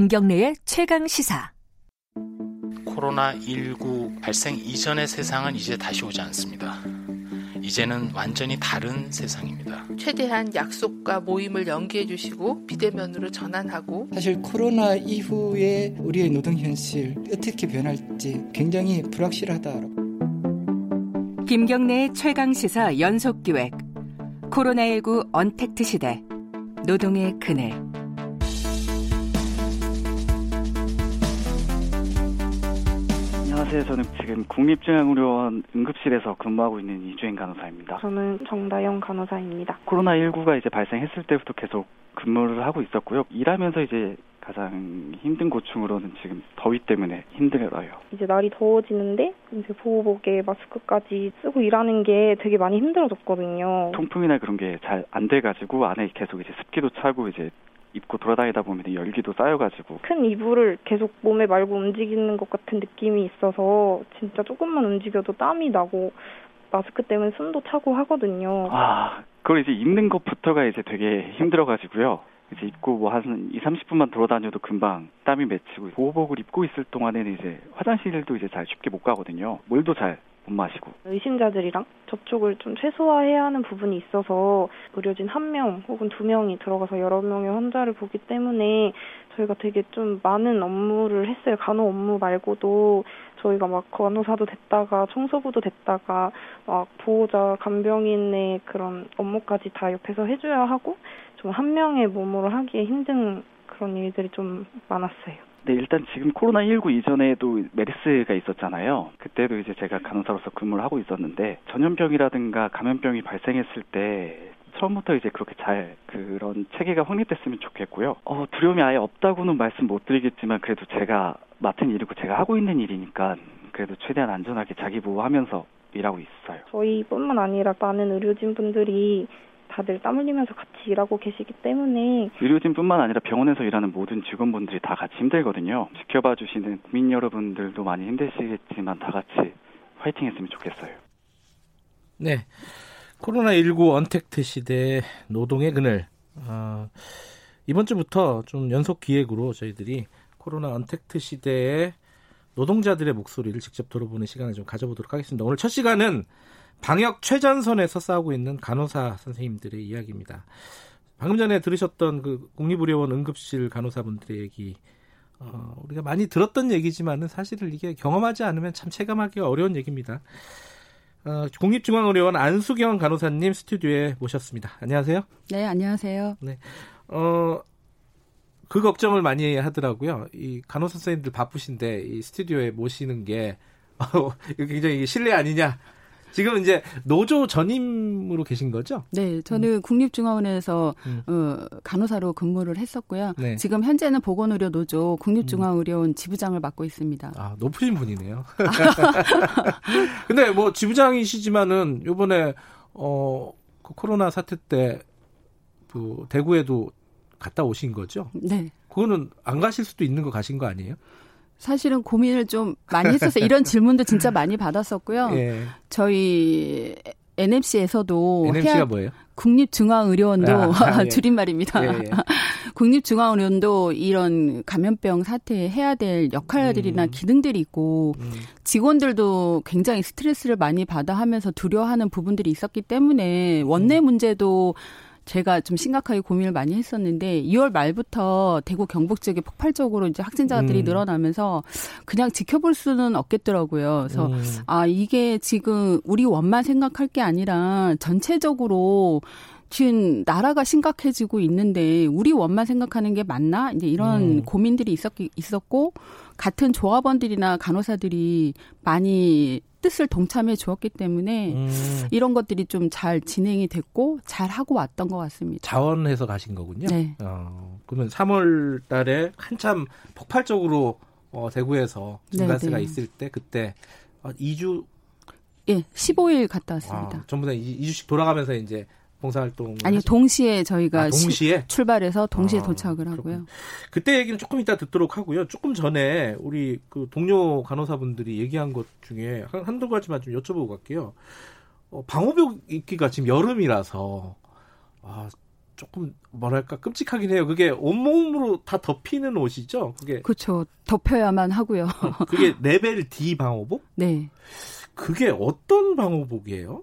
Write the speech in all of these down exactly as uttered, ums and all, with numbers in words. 김경래의 최강시사. 코로나십구 발생 이전의 세상은 이제 다시 오지 않습니다. 이제는 완전히 다른 세상입니다. 최대한 약속과 모임을 연기해 주시고 비대면으로 전환하고, 사실 코로나 이후에 우리의 노동 현실 어떻게 변할지 굉장히 불확실하다. 김경래의 최강시사 연속기획, 코로나십구 언택트 시대, 노동의 그늘. 안녕하세요. 저는 지금 국립중앙의료원 응급실에서 근무하고 있는 이주행 간호사입니다. 저는 정다영 간호사입니다. 코로나십구가 이제 발생했을 때부터 계속 근무를 하고 있었고요. 일하면서 이제 가장 힘든 고충으로는 지금 더위 때문에 힘들어요. 이제 날이 더워지는데 이제 보호복에 마스크까지 쓰고 일하는 게 되게 많이 힘들어졌거든요. 통풍이나 그런 게 잘 안 돼가지고 안에 계속 이제 습기도 차고 이제 입고 돌아다니다 보면 열기도 쌓여가지고 큰 이불을 계속 몸에 말고 움직이는 것 같은 느낌이 있어서 진짜 조금만 움직여도 땀이 나고 마스크 때문에 숨도 차고 하거든요. 아, 그걸 이제 입는 것부터가 이제 되게 힘들어가지고요. 이제 입고 뭐 한 이삼십 분만 돌아다녀도 금방 땀이 맺히고, 보호복을 입고 있을 동안에는 이제 화장실도 이제 잘 쉽게 못 가거든요. 물도 잘 못 마시고. 의심자들이랑 접촉을 좀 최소화해야 하는 부분이 있어서 의료진 한 명 혹은 두 명이 들어가서 여러 명의 환자를 보기 때문에 저희가 되게 좀 많은 업무를 했어요. 간호 업무 말고도 저희가 막 간호사도 됐다가 청소부도 됐다가 막 보호자, 간병인의 그런 업무까지 다 옆에서 해줘야 하고, 좀 한 명의 몸으로 하기에 힘든 그런 일들이 좀 많았어요. 네, 일단 지금 코로나십구 이전에도 메르스가 있었잖아요. 그때도 이제 제가 간호사로서 근무를 하고 있었는데, 전염병이라든가 감염병이 발생했을 때 처음부터 이제 그렇게 잘 그런 체계가 확립됐으면 좋겠고요. 어, 두려움이 아예 없다고는 말씀 못 드리겠지만 그래도 제가 맡은 일이고 제가 하고 있는 일이니까 그래도 최대한 안전하게 자기 보호하면서 일하고 있어요. 저희뿐만 아니라 많은 의료진분들이 다들 땀 흘리면서 같이 일하고 계시기 때문에, 의료진뿐만 아니라 병원에서 일하는 모든 직원분들이 다 같이 힘들거든요. 지켜봐 주시는 국민 여러분들도 많이 힘드시겠지만 다 같이 화이팅 했으면 좋겠어요. 네, 코로나십구 언택트 시대 노동의 그늘. 어, 이번 주부터 좀 연속 기획으로 저희들이 코로나 언택트 시대의 노동자들의 목소리를 직접 들어보는 시간을 좀 가져보도록 하겠습니다. 오늘 첫 시간은 방역 최전선에서 싸우고 있는 간호사 선생님들의 이야기입니다. 방금 전에 들으셨던 그 국립의료원 응급실 간호사분들의 얘기, 어, 우리가 많이 들었던 얘기지만은 사실은 이게 경험하지 않으면 참 체감하기가 어려운 얘기입니다. 어, 국립중앙의료원 안수경 간호사님 스튜디오에 모셨습니다. 안녕하세요. 네, 안녕하세요. 네, 어, 그 걱정을 많이 하더라고요. 이 간호사 선생님들 바쁘신데 이 스튜디오에 모시는 게 어, 굉장히 실례 아니냐. 지금 이제 노조 전임으로 계신 거죠? 네, 저는 음. 국립중앙원에서 음. 어, 간호사로 근무를 했었고요. 네. 지금 현재는 보건의료노조 국립중앙의료원 음. 지부장을 맡고 있습니다. 아, 높으신 분이네요. 근데 뭐 지부장이시지만은 이번에 어, 그 코로나 사태 때 그 대구에도 갔다 오신 거죠? 네. 그거는 안 가실 수도 있는 거 가신 거 아니에요? 사실은 고민을 좀 많이 했었어요. 이런 질문도 진짜 많이 받았었고요. 예. 저희 엔엠씨에서도 엔엠씨가 해야... 뭐예요? 국립중앙의료원도 아, 예. 줄임말입니다. 예, 예. 국립중앙의료원도 이런 감염병 사태에 해야 될 역할들이나 음. 기능들이 있고 음. 직원들도 굉장히 스트레스를 많이 받아 하면서 두려워하는 부분들이 있었기 때문에 원내 문제도 음. 제가 좀 심각하게 고민을 많이 했었는데, 이월 말부터 대구 경북 지역에 폭발적으로 이제 확진자들이 음. 늘어나면서 그냥 지켜볼 수는 없겠더라고요. 그래서 음. 아, 이게 지금 우리 원만 생각할 게 아니라 전체적으로 지금 나라가 심각해지고 있는데 우리 원만 생각하는 게 맞나? 이제 이런 음. 고민들이 있었기, 있었고 같은 조합원들이나 간호사들이 많이 뜻을 동참해 주었기 때문에 음. 이런 것들이 좀 잘 진행이 됐고 잘 하고 왔던 것 같습니다. 자원해서 가신 거군요. 네. 어, 그러면 삼월 달에 한참 폭발적으로 어, 대구에서 증가세가 네, 네. 있을 때 그때 이 주 예, 십오 일 갔다 왔습니다. 아, 전부 다 이 주씩 돌아가면서 이제 봉사활동. 아니요, 동시에 저희가 아, 동시에? 시, 출발해서 동시에 아, 도착을 하고요. 그렇군요. 그때 얘기는 조금 이따 듣도록 하고요. 조금 전에 우리 그 동료 간호사분들이 얘기한 것 중에 한, 한두 가지만 좀 여쭤보고 갈게요. 어, 방호복 입기가 지금 여름이라서 아, 조금 뭐랄까 끔찍하긴 해요. 그게 온몸으로 다 덮이는 옷이죠. 그게 그렇죠. 덮여야만 하고요. 그게 레벨 디 방호복? 네. 그게 어떤 방호복이에요?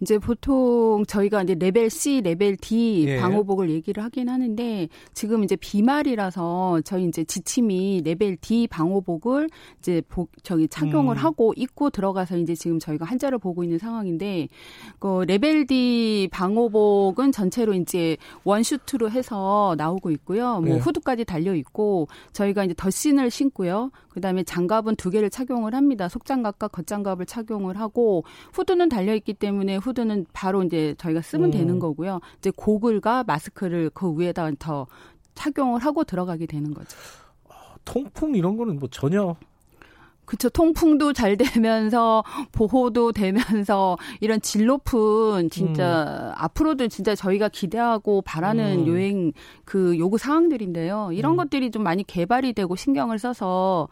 이제 보통 저희가 이제 레벨 씨, 레벨 디 예. 방호복을 얘기를 하긴 하는데 지금 이제 비말이라서 저희 이제 지침이 레벨 디 방호복을 이제 복, 저기 착용을 음. 하고 입고 들어가서 이제 지금 저희가 한자를 보고 있는 상황인데 그 레벨 디 방호복은 전체로 이제 원슈트로 해서 나오고 있고요. 뭐 예. 후드까지 달려 있고 저희가 이제 덧신을 신고요. 그다음에 장갑은 두 개를 착용을 합니다. 속장갑과 겉장갑을 착용을 하고 후드는 달려 있기 때문에 후드는 바로 이제 저희가 쓰면 음. 되는 거고요. 이제 고글과 마스크를 그 위에다 더 착용을 하고 들어가게 되는 거죠. 어, 통풍 이런 거는 뭐 전혀. 그렇죠. 통풍도 잘 되면서 보호도 되면서 이런 질 높은 진짜 음. 앞으로도 진짜 저희가 기대하고 바라는 음. 요행 그 요구 사항들인데요. 이런 음. 것들이 좀 많이 개발이 되고 신경을 써서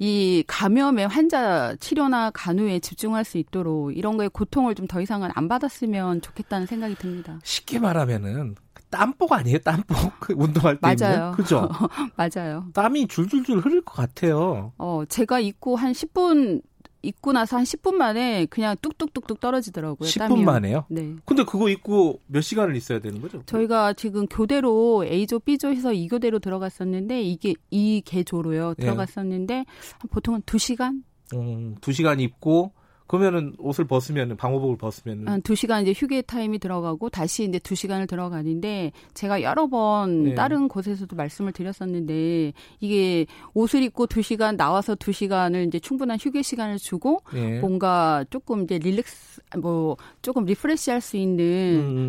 이 감염의 환자 치료나 간호에 집중할 수 있도록 이런 거에 고통을 좀 더 이상은 안 받았으면 좋겠다는 생각이 듭니다. 쉽게 말하면은 땀복 아니에요? 땀복? 운동할 때 맞아요. 입는? 그죠? 맞아요. 땀이 줄줄줄 흐를 것 같아요. 어, 제가 입고 한 십 분 입고 나서 한 십 분 만에 그냥 뚝뚝뚝뚝 떨어지더라고요. 십 분 땀이요. 만에요? 네. 근데 그거 입고 몇 시간을 있어야 되는 거죠? 저희가 지금 교대로 A조, B조 해서 이 교대로 들어갔었는데 이게 이 개조로요. 들어갔었는데 네. 보통 한 두 시간? 음, 두 시간 입고 그러면은 옷을 벗으면 방호복을 벗으면 한 두 시간 이제 휴게 타임이 들어가고 다시 이제 두 시간을 들어가는데 제가 여러 번 네. 다른 곳에서도 말씀을 드렸었는데 이게 옷을 입고 두 시간 나와서 두 시간을 이제 충분한 휴게 시간을 주고 네. 뭔가 조금 이제 릴렉스 뭐 조금 리프레시할 수 있는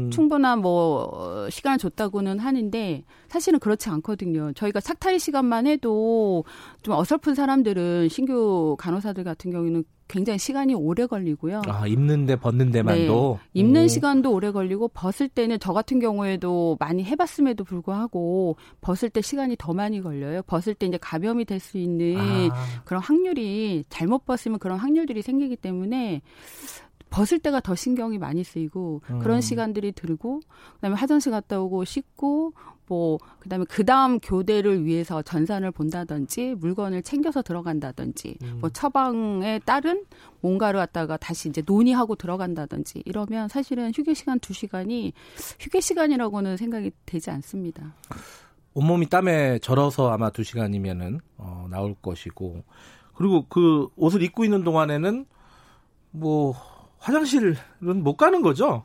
음. 충분한 뭐 시간을 줬다고는 하는데 사실은 그렇지 않거든요. 저희가 착타의 시간만 해도 좀 어설픈 사람들은 신규 간호사들 같은 경우에는 굉장히 시간이 오래 걸리고요. 아, 입는데 벗는 데만도? 네. 입는 오. 시간도 오래 걸리고 벗을 때는 저 같은 경우에도 많이 해봤음에도 불구하고 벗을 때 시간이 더 많이 걸려요. 벗을 때 이제 감염이 될 수 있는 아. 그런 확률이 잘못 벗으면 그런 확률들이 생기기 때문에 벗을 때가 더 신경이 많이 쓰이고 음. 그런 시간들이 들고 그다음에 화장실 갔다 오고 씻고 뭐 그다음에 그다음 교대를 위해서 전산을 본다든지 물건을 챙겨서 들어간다든지 음. 뭐 처방에 따른 뭔가를 갖다가 다시 이제 논의하고 들어간다든지 이러면 사실은 휴게 시간 두 시간이 휴게 시간이라고는 생각이 되지 않습니다. 온몸이 땀에 절어서 아마 두 시간이면은 어, 나올 것이고 그리고 그 옷을 입고 있는 동안에는 뭐 화장실은 못 가는 거죠?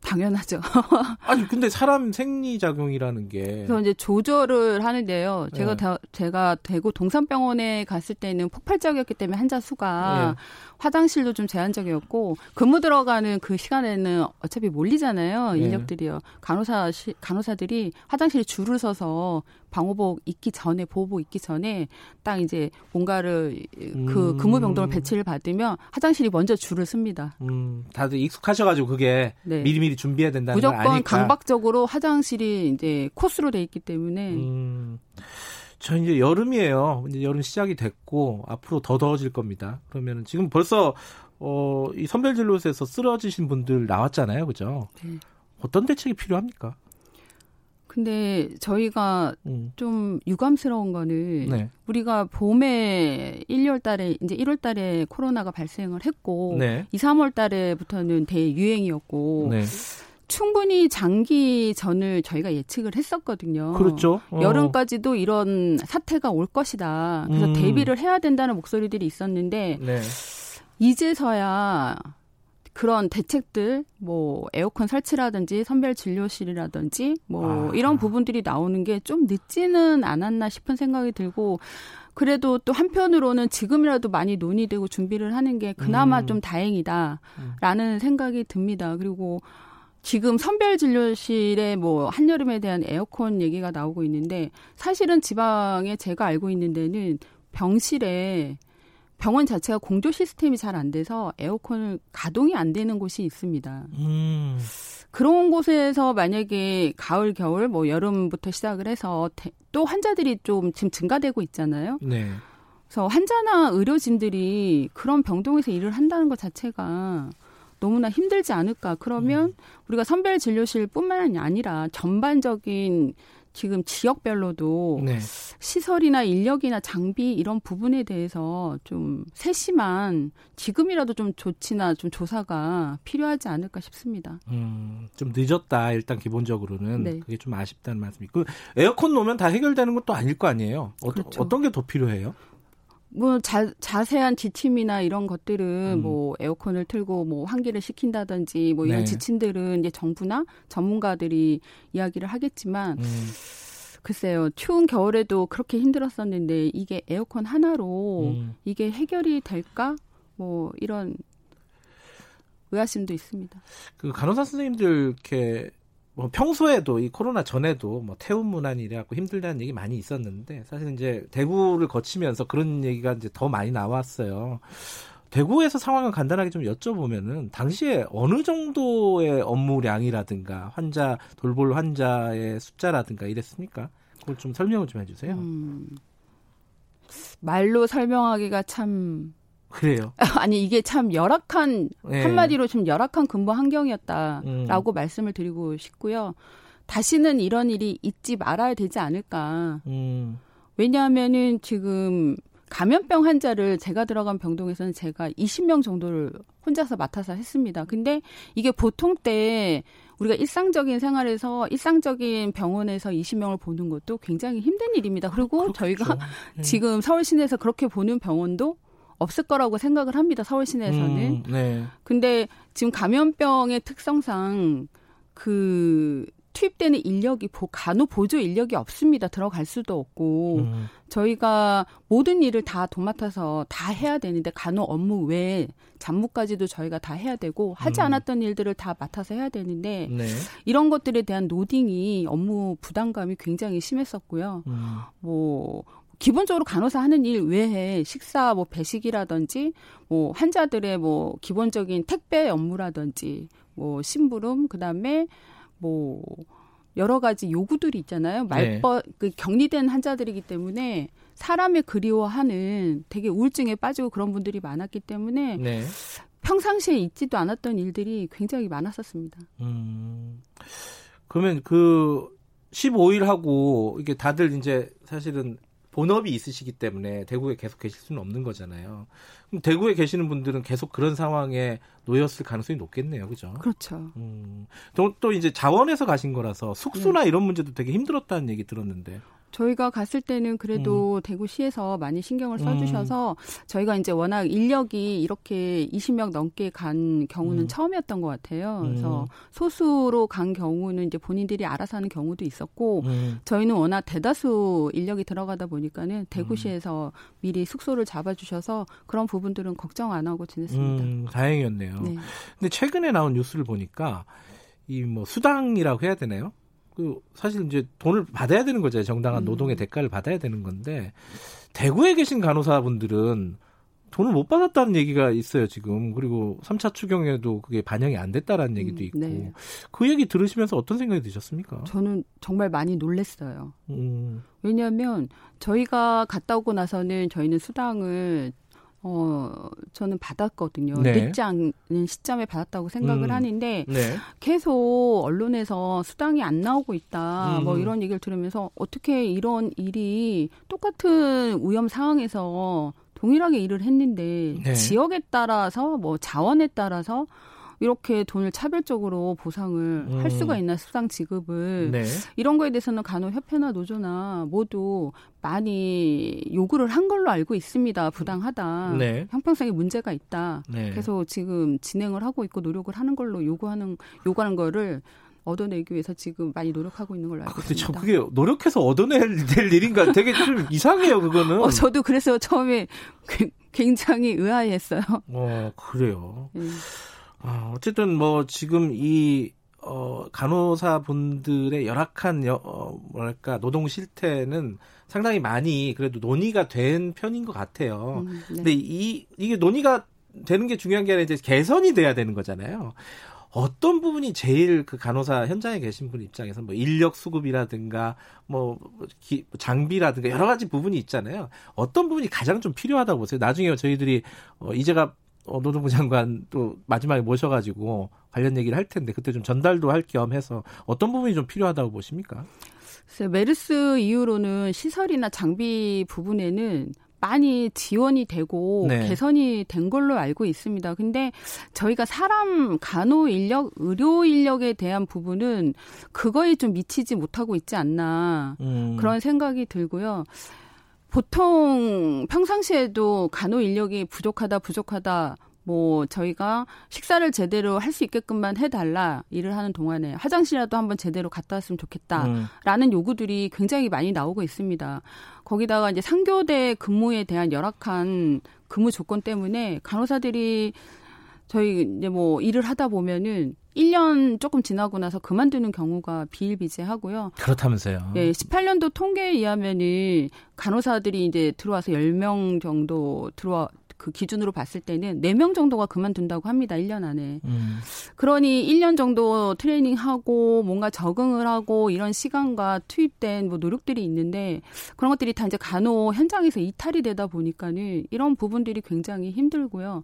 당연하죠. 아니 근데 사람 생리 작용이라는 게 그래서 이제 조절을 하는데요. 제가 네. 다, 제가 대구 동산병원에 갔을 때는 폭발적이었기 때문에 환자 수가 네. 화장실도 좀 제한적이었고 근무 들어가는 그 시간에는 어차피 몰리잖아요. 인력들이요. 네. 간호사 간호사들이 화장실에 줄을 서서 방호복 입기 전에 보호복 입기 전에 딱 이제 뭔가를 그 근무 병동을 배치를 받으면 화장실이 먼저 줄을 씁니다. 음, 다들 익숙하셔가지고 그게 네. 미리미리 준비해야 된다는 무조건 걸 아니까. 강박적으로 화장실이 이제 코스로 돼 있기 때문에. 음, 저 이제 여름이에요. 이제 여름 시작이 됐고 앞으로 더 더워질 겁니다. 그러면 지금 벌써 어, 이 선별진료소에서 쓰러지신 분들 나왔잖아요, 그죠? 네. 어떤 대책이 필요합니까? 근데 저희가 음. 좀 유감스러운 거는 네. 우리가 봄에 일, 이월 달에 이제 일월 달에 코로나가 발생을 했고 네. 이, 삼월 달에부터는 대유행이었고 네. 충분히 장기 전을 저희가 예측을 했었거든요. 그렇죠. 어. 여름까지도 이런 사태가 올 것이다. 그래서 음. 대비를 해야 된다는 목소리들이 있었는데 네. 이제서야 그런 대책들, 뭐 에어컨 설치라든지 선별 진료실이라든지 뭐 아. 이런 부분들이 나오는 게 좀 늦지는 않았나 싶은 생각이 들고 그래도 또 한편으로는 지금이라도 많이 논의되고 준비를 하는 게 그나마 음. 좀 다행이다라는 음. 생각이 듭니다. 그리고 지금 선별 진료실에 뭐 한여름에 대한 에어컨 얘기가 나오고 있는데 사실은 지방에 제가 알고 있는 데는 병실에 병원 자체가 공조 시스템이 잘 안 돼서 에어컨을 가동이 안 되는 곳이 있습니다. 음. 그런 곳에서 만약에 가을, 겨울, 뭐 여름부터 시작을 해서 또 환자들이 좀 지금 증가되고 있잖아요. 네. 그래서 환자나 의료진들이 그런 병동에서 일을 한다는 것 자체가 너무나 힘들지 않을까. 그러면 음. 우리가 선별 진료실뿐만 아니라 전반적인 지금 지역별로도 네. 시설이나 인력이나 장비 이런 부분에 대해서 좀 세심한 지금이라도 좀 조치나 좀 조사가 필요하지 않을까 싶습니다. 음, 좀 늦었다 일단 기본적으로는 네. 그게 좀 아쉽다는 말씀이고 에어컨 놓으면 다 해결되는 것도 아닐 거 아니에요. 어, 그렇죠. 어떤 게 더 필요해요? 뭐 자, 자세한 지침이나 이런 것들은 음. 뭐 에어컨을 틀고 뭐 환기를 시킨다든지 뭐 이런 네. 지침들은 이제 정부나 전문가들이 이야기를 하겠지만 음. 글쎄요. 추운 겨울에도 그렇게 힘들었었는데 이게 에어컨 하나로 음. 이게 해결이 될까? 뭐 이런 의아심도 있습니다. 그 간호사 선생님들 이렇게 뭐 평소에도 이 코로나 전에도 뭐 태움 문안이라고 힘들다는 얘기 많이 있었는데 사실 이제 대구를 거치면서 그런 얘기가 이제 더 많이 나왔어요. 대구에서 상황을 간단하게 좀 여쭤보면은 당시에 어느 정도의 업무량이라든가 환자 돌볼 환자의 숫자라든가 이랬습니까? 그걸 좀 설명을 좀 해주세요. 음, 말로 설명하기가 참. 그래요. 아니 이게 참 열악한 네. 한마디로 좀 열악한 근무 환경이었다라고 음. 말씀을 드리고 싶고요. 다시는 이런 일이 있지 말아야 되지 않을까. 음. 왜냐하면은 지금 감염병 환자를 제가 들어간 병동에서는 제가 이십 명 정도를 혼자서 맡아서 했습니다. 근데 이게 보통 때 우리가 일상적인 생활에서 일상적인 병원에서 이십 명을 보는 것도 굉장히 힘든 일입니다. 그리고 그렇죠. 저희가 네. 지금 서울 시내에서 그렇게 보는 병원도 없을 거라고 생각을 합니다. 서울 시내에서는. 음, 네. 근데 지금 감염병의 특성상 그 투입되는 인력이 간혹 보조 인력이 없습니다. 들어갈 수도 없고 음. 저희가 모든 일을 다 도맡아서 다 해야 되는데 간혹 업무 외에 잡무까지도 저희가 다 해야 되고 하지 않았던 일들을 다 맡아서 해야 되는데 네. 이런 것들에 대한 노딩이 업무 부담감이 굉장히 심했었고요. 음. 뭐 기본적으로 간호사 하는 일 외에 식사, 뭐 배식이라든지, 뭐 환자들의 뭐 기본적인 택배 업무라든지, 뭐 심부름, 그 다음에 뭐 여러 가지 요구들이 있잖아요. 말벌, 네. 그 격리된 환자들이기 때문에 사람을 그리워하는 되게 우울증에 빠지고 그런 분들이 많았기 때문에 네. 평상시에 있지도 않았던 일들이 굉장히 많았었습니다. 음, 그러면 그 십오 일하고 이게 다들 이제 사실은 본업이 있으시기 때문에 대구에 계속 계실 수는 없는 거잖아요. 그럼 대구에 계시는 분들은 계속 그런 상황에 놓였을 가능성이 높겠네요. 그죠? 그렇죠. 음, 또, 또 이제 자원에서 가신 거라서 숙소나 네. 이런 문제도 되게 힘들었다는 얘기 들었는데. 저희가 갔을 때는 그래도 음. 대구시에서 많이 신경을 써주셔서 음. 저희가 이제 워낙 인력이 이렇게 이십 명 넘게 간 경우는 음. 처음이었던 것 같아요. 음. 그래서 소수로 간 경우는 이제 본인들이 알아서 하는 경우도 있었고 음. 저희는 워낙 대다수 인력이 들어가다 보니까는 대구시에서 음. 미리 숙소를 잡아주셔서 그런 부분들은 걱정 안 하고 지냈습니다. 음, 다행이었네요. 네. 근데 최근에 나온 뉴스를 보니까 이 뭐 수당이라고 해야 되나요? 사실 이제 돈을 받아야 되는 거죠. 정당한 노동의 대가를 받아야 되는 건데 대구에 계신 간호사분들은 돈을 못 받았다는 얘기가 있어요 지금. 그리고 삼 차 추경에도 그게 반영이 안 됐다라는 얘기도 있고. 네. 그 얘기 들으시면서 어떤 생각이 드셨습니까? 저는 정말 많이 놀랐어요. 음. 왜냐하면 저희가 갔다 오고 나서는 저희는 수당을 어, 저는 받았거든요. 네. 늦지 않은 시점에 받았다고 생각을 음. 하는데 네. 계속 언론에서 수당이 안 나오고 있다. 음. 뭐 이런 얘기를 들으면서 어떻게 이런 일이 똑같은 위험 상황에서 동일하게 일을 했는데 네. 지역에 따라서 뭐 자원에 따라서 이렇게 돈을 차별적으로 보상을 음. 할 수가 있나 수당 지급을. 네. 이런 거에 대해서는 간호협회나 노조나 모두 많이 요구를 한 걸로 알고 있습니다. 부당하다. 네. 형평성에 문제가 있다. 네. 그래서 지금 진행을 하고 있고 노력을 하는 걸로 요구하는 요구하는 거를 얻어내기 위해서 지금 많이 노력하고 있는 걸로 알고 아, 근데 있습니다. 저 그게 노력해서 얻어낼 될 일인가 되게 좀 이상해요. 그거는. 어, 저도 그래서 처음에 굉장히 의아했어요. 어, 그래요. 네. 어, 어쨌든 뭐 지금 이 어, 간호사분들의 열악한 여, 어, 뭐랄까 노동 실태는 상당히 많이 그래도 논의가 된 편인 것 같아요. 음, 네. 근데 이 이게 논의가 되는 게 중요한 게 아니라 이제 개선이 돼야 되는 거잖아요. 어떤 부분이 제일 그 간호사 현장에 계신 분 입장에서 뭐 인력 수급이라든가 뭐 기, 장비라든가 여러 가지 부분이 있잖아요. 어떤 부분이 가장 좀 필요하다고 보세요? 나중에 저희들이 어, 이제가 어, 노동부 장관 또 마지막에 모셔가지고 관련 얘기를 할 텐데 그때 좀 전달도 할 겸 해서 어떤 부분이 좀 필요하다고 보십니까? 메르스 이후로는 시설이나 장비 부분에는 많이 지원이 되고 네. 개선이 된 걸로 알고 있습니다. 근데 저희가 사람, 간호 인력, 의료 인력에 대한 부분은 그거에 좀 미치지 못하고 있지 않나 음. 그런 생각이 들고요. 보통 평상시에도 간호 인력이 부족하다, 부족하다. 뭐 저희가 식사를 제대로 할 수 있게끔만 해달라 일을 하는 동안에 화장실이라도 한번 제대로 갔다 왔으면 좋겠다라는 음. 요구들이 굉장히 많이 나오고 있습니다. 거기다가 이제 상교대 근무에 대한 열악한 근무 조건 때문에 간호사들이 저희 이제 뭐 일을 하다 보면은 일 년 조금 지나고 나서 그만두는 경우가 비일비재하고요. 그렇다면서요. 네, 십팔 년도 통계에 의하면은 간호사들이 이제 들어와서 열 명 정도 들어와 그 기준으로 봤을 때는 네 명 정도가 그만둔다고 합니다. 일 년 안에. 음. 그러니 일 년 정도 트레이닝하고 뭔가 적응을 하고 이런 시간과 투입된 뭐 노력들이 있는데 그런 것들이 다 이제 간호 현장에서 이탈이 되다 보니까는 이런 부분들이 굉장히 힘들고요.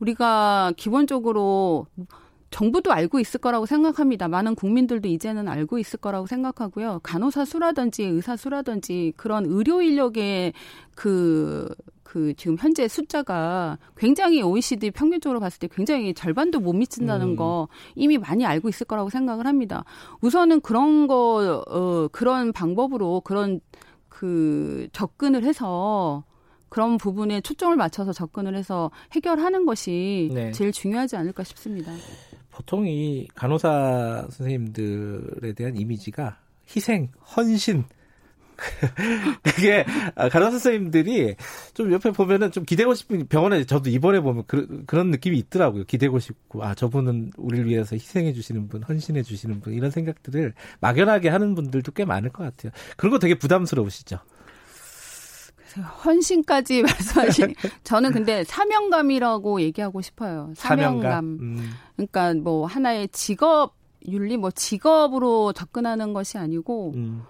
우리가 기본적으로 정부도 알고 있을 거라고 생각합니다. 많은 국민들도 이제는 알고 있을 거라고 생각하고요. 간호사 수라든지 의사 수라든지 그런 의료 인력의 그 그 지금 현재 숫자가 굉장히 오이시디 평균적으로 봤을 때 굉장히 절반도 못 미친다는 음. 거 이미 많이 알고 있을 거라고 생각을 합니다. 우선은 그런 거 어, 그런 방법으로 그런 그 접근을 해서 그런 부분에 초점을 맞춰서 접근을 해서 해결하는 것이 네. 제일 중요하지 않을까 싶습니다. 보통 이 간호사 선생님들에 대한 이미지가 희생, 헌신 그게 간호사 선생님들이 좀 옆에 보면은 좀 기대고 싶은 병원에 저도 이번에 보면 그, 그런 느낌이 있더라고요. 기대고 싶고 아 저분은 우리를 위해서 희생해 주시는 분, 헌신해 주시는 분 이런 생각들을 막연하게 하는 분들도 꽤 많을 것 같아요. 그런 거 되게 부담스러우시죠? 헌신까지 말씀하시니 저는 근데 사명감이라고 얘기하고 싶어요. 사명감. 사명감. 음. 그러니까 뭐 하나의 직업 윤리 뭐 직업으로 접근하는 것이 아니고 음.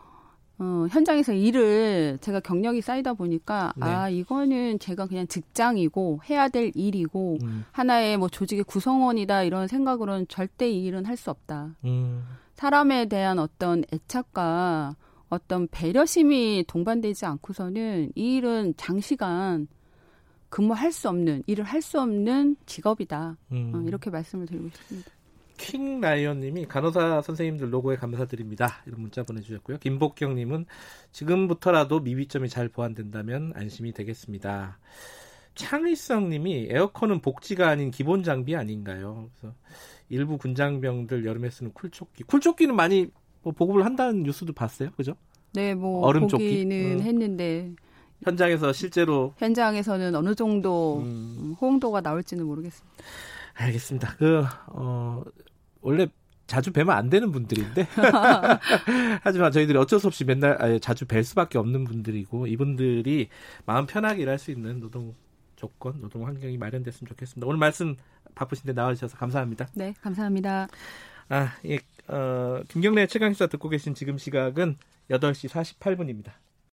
어, 현장에서 일을 제가 경력이 쌓이다 보니까 네. 아 이거는 제가 그냥 직장이고 해야 될 일이고 음. 하나의 뭐 조직의 구성원이다 이런 생각으로는 절대 이 일은 할 수 없다. 음. 사람에 대한 어떤 애착과 어떤 배려심이 동반되지 않고서는 이 일은 장시간 근무할 수 없는, 일을 할 수 없는 직업이다. 음. 어, 이렇게 말씀을 드리고 싶습니다. 킹라이언님이 간호사 선생님들 로고에 감사드립니다. 이런 문자 보내주셨고요. 김복경님은 지금부터라도 미비점이 잘 보완된다면 안심이 되겠습니다. 창의성님이 에어컨은 복지가 아닌 기본 장비 아닌가요? 그래서 일부 군장병들 여름에 쓰는 쿨조끼. 쿨조끼는 많이 뭐 보급을 한다는 뉴스도 봤어요, 그죠? 네, 뭐 얼음 보기는 조끼? 했는데 현장에서 실제로 현장에서는 어느 정도 음. 호응도가 나올지는 모르겠습니다. 알겠습니다. 그 어, 원래 자주 뵈면 안 되는 분들인데 하지만 저희들이 어쩔 수 없이 맨날 아니, 자주 뵐 수밖에 없는 분들이고 이분들이 마음 편하게 일할 수 있는 노동 조건, 노동 환경이 마련됐으면 좋겠습니다. 오늘 말씀 바쁘신데 나와주셔서 감사합니다. 네, 감사합니다. 아, 예, 어, 김경래 최강시사 듣고 계신 지금 시각은 여덟 시 사십팔 분입니다.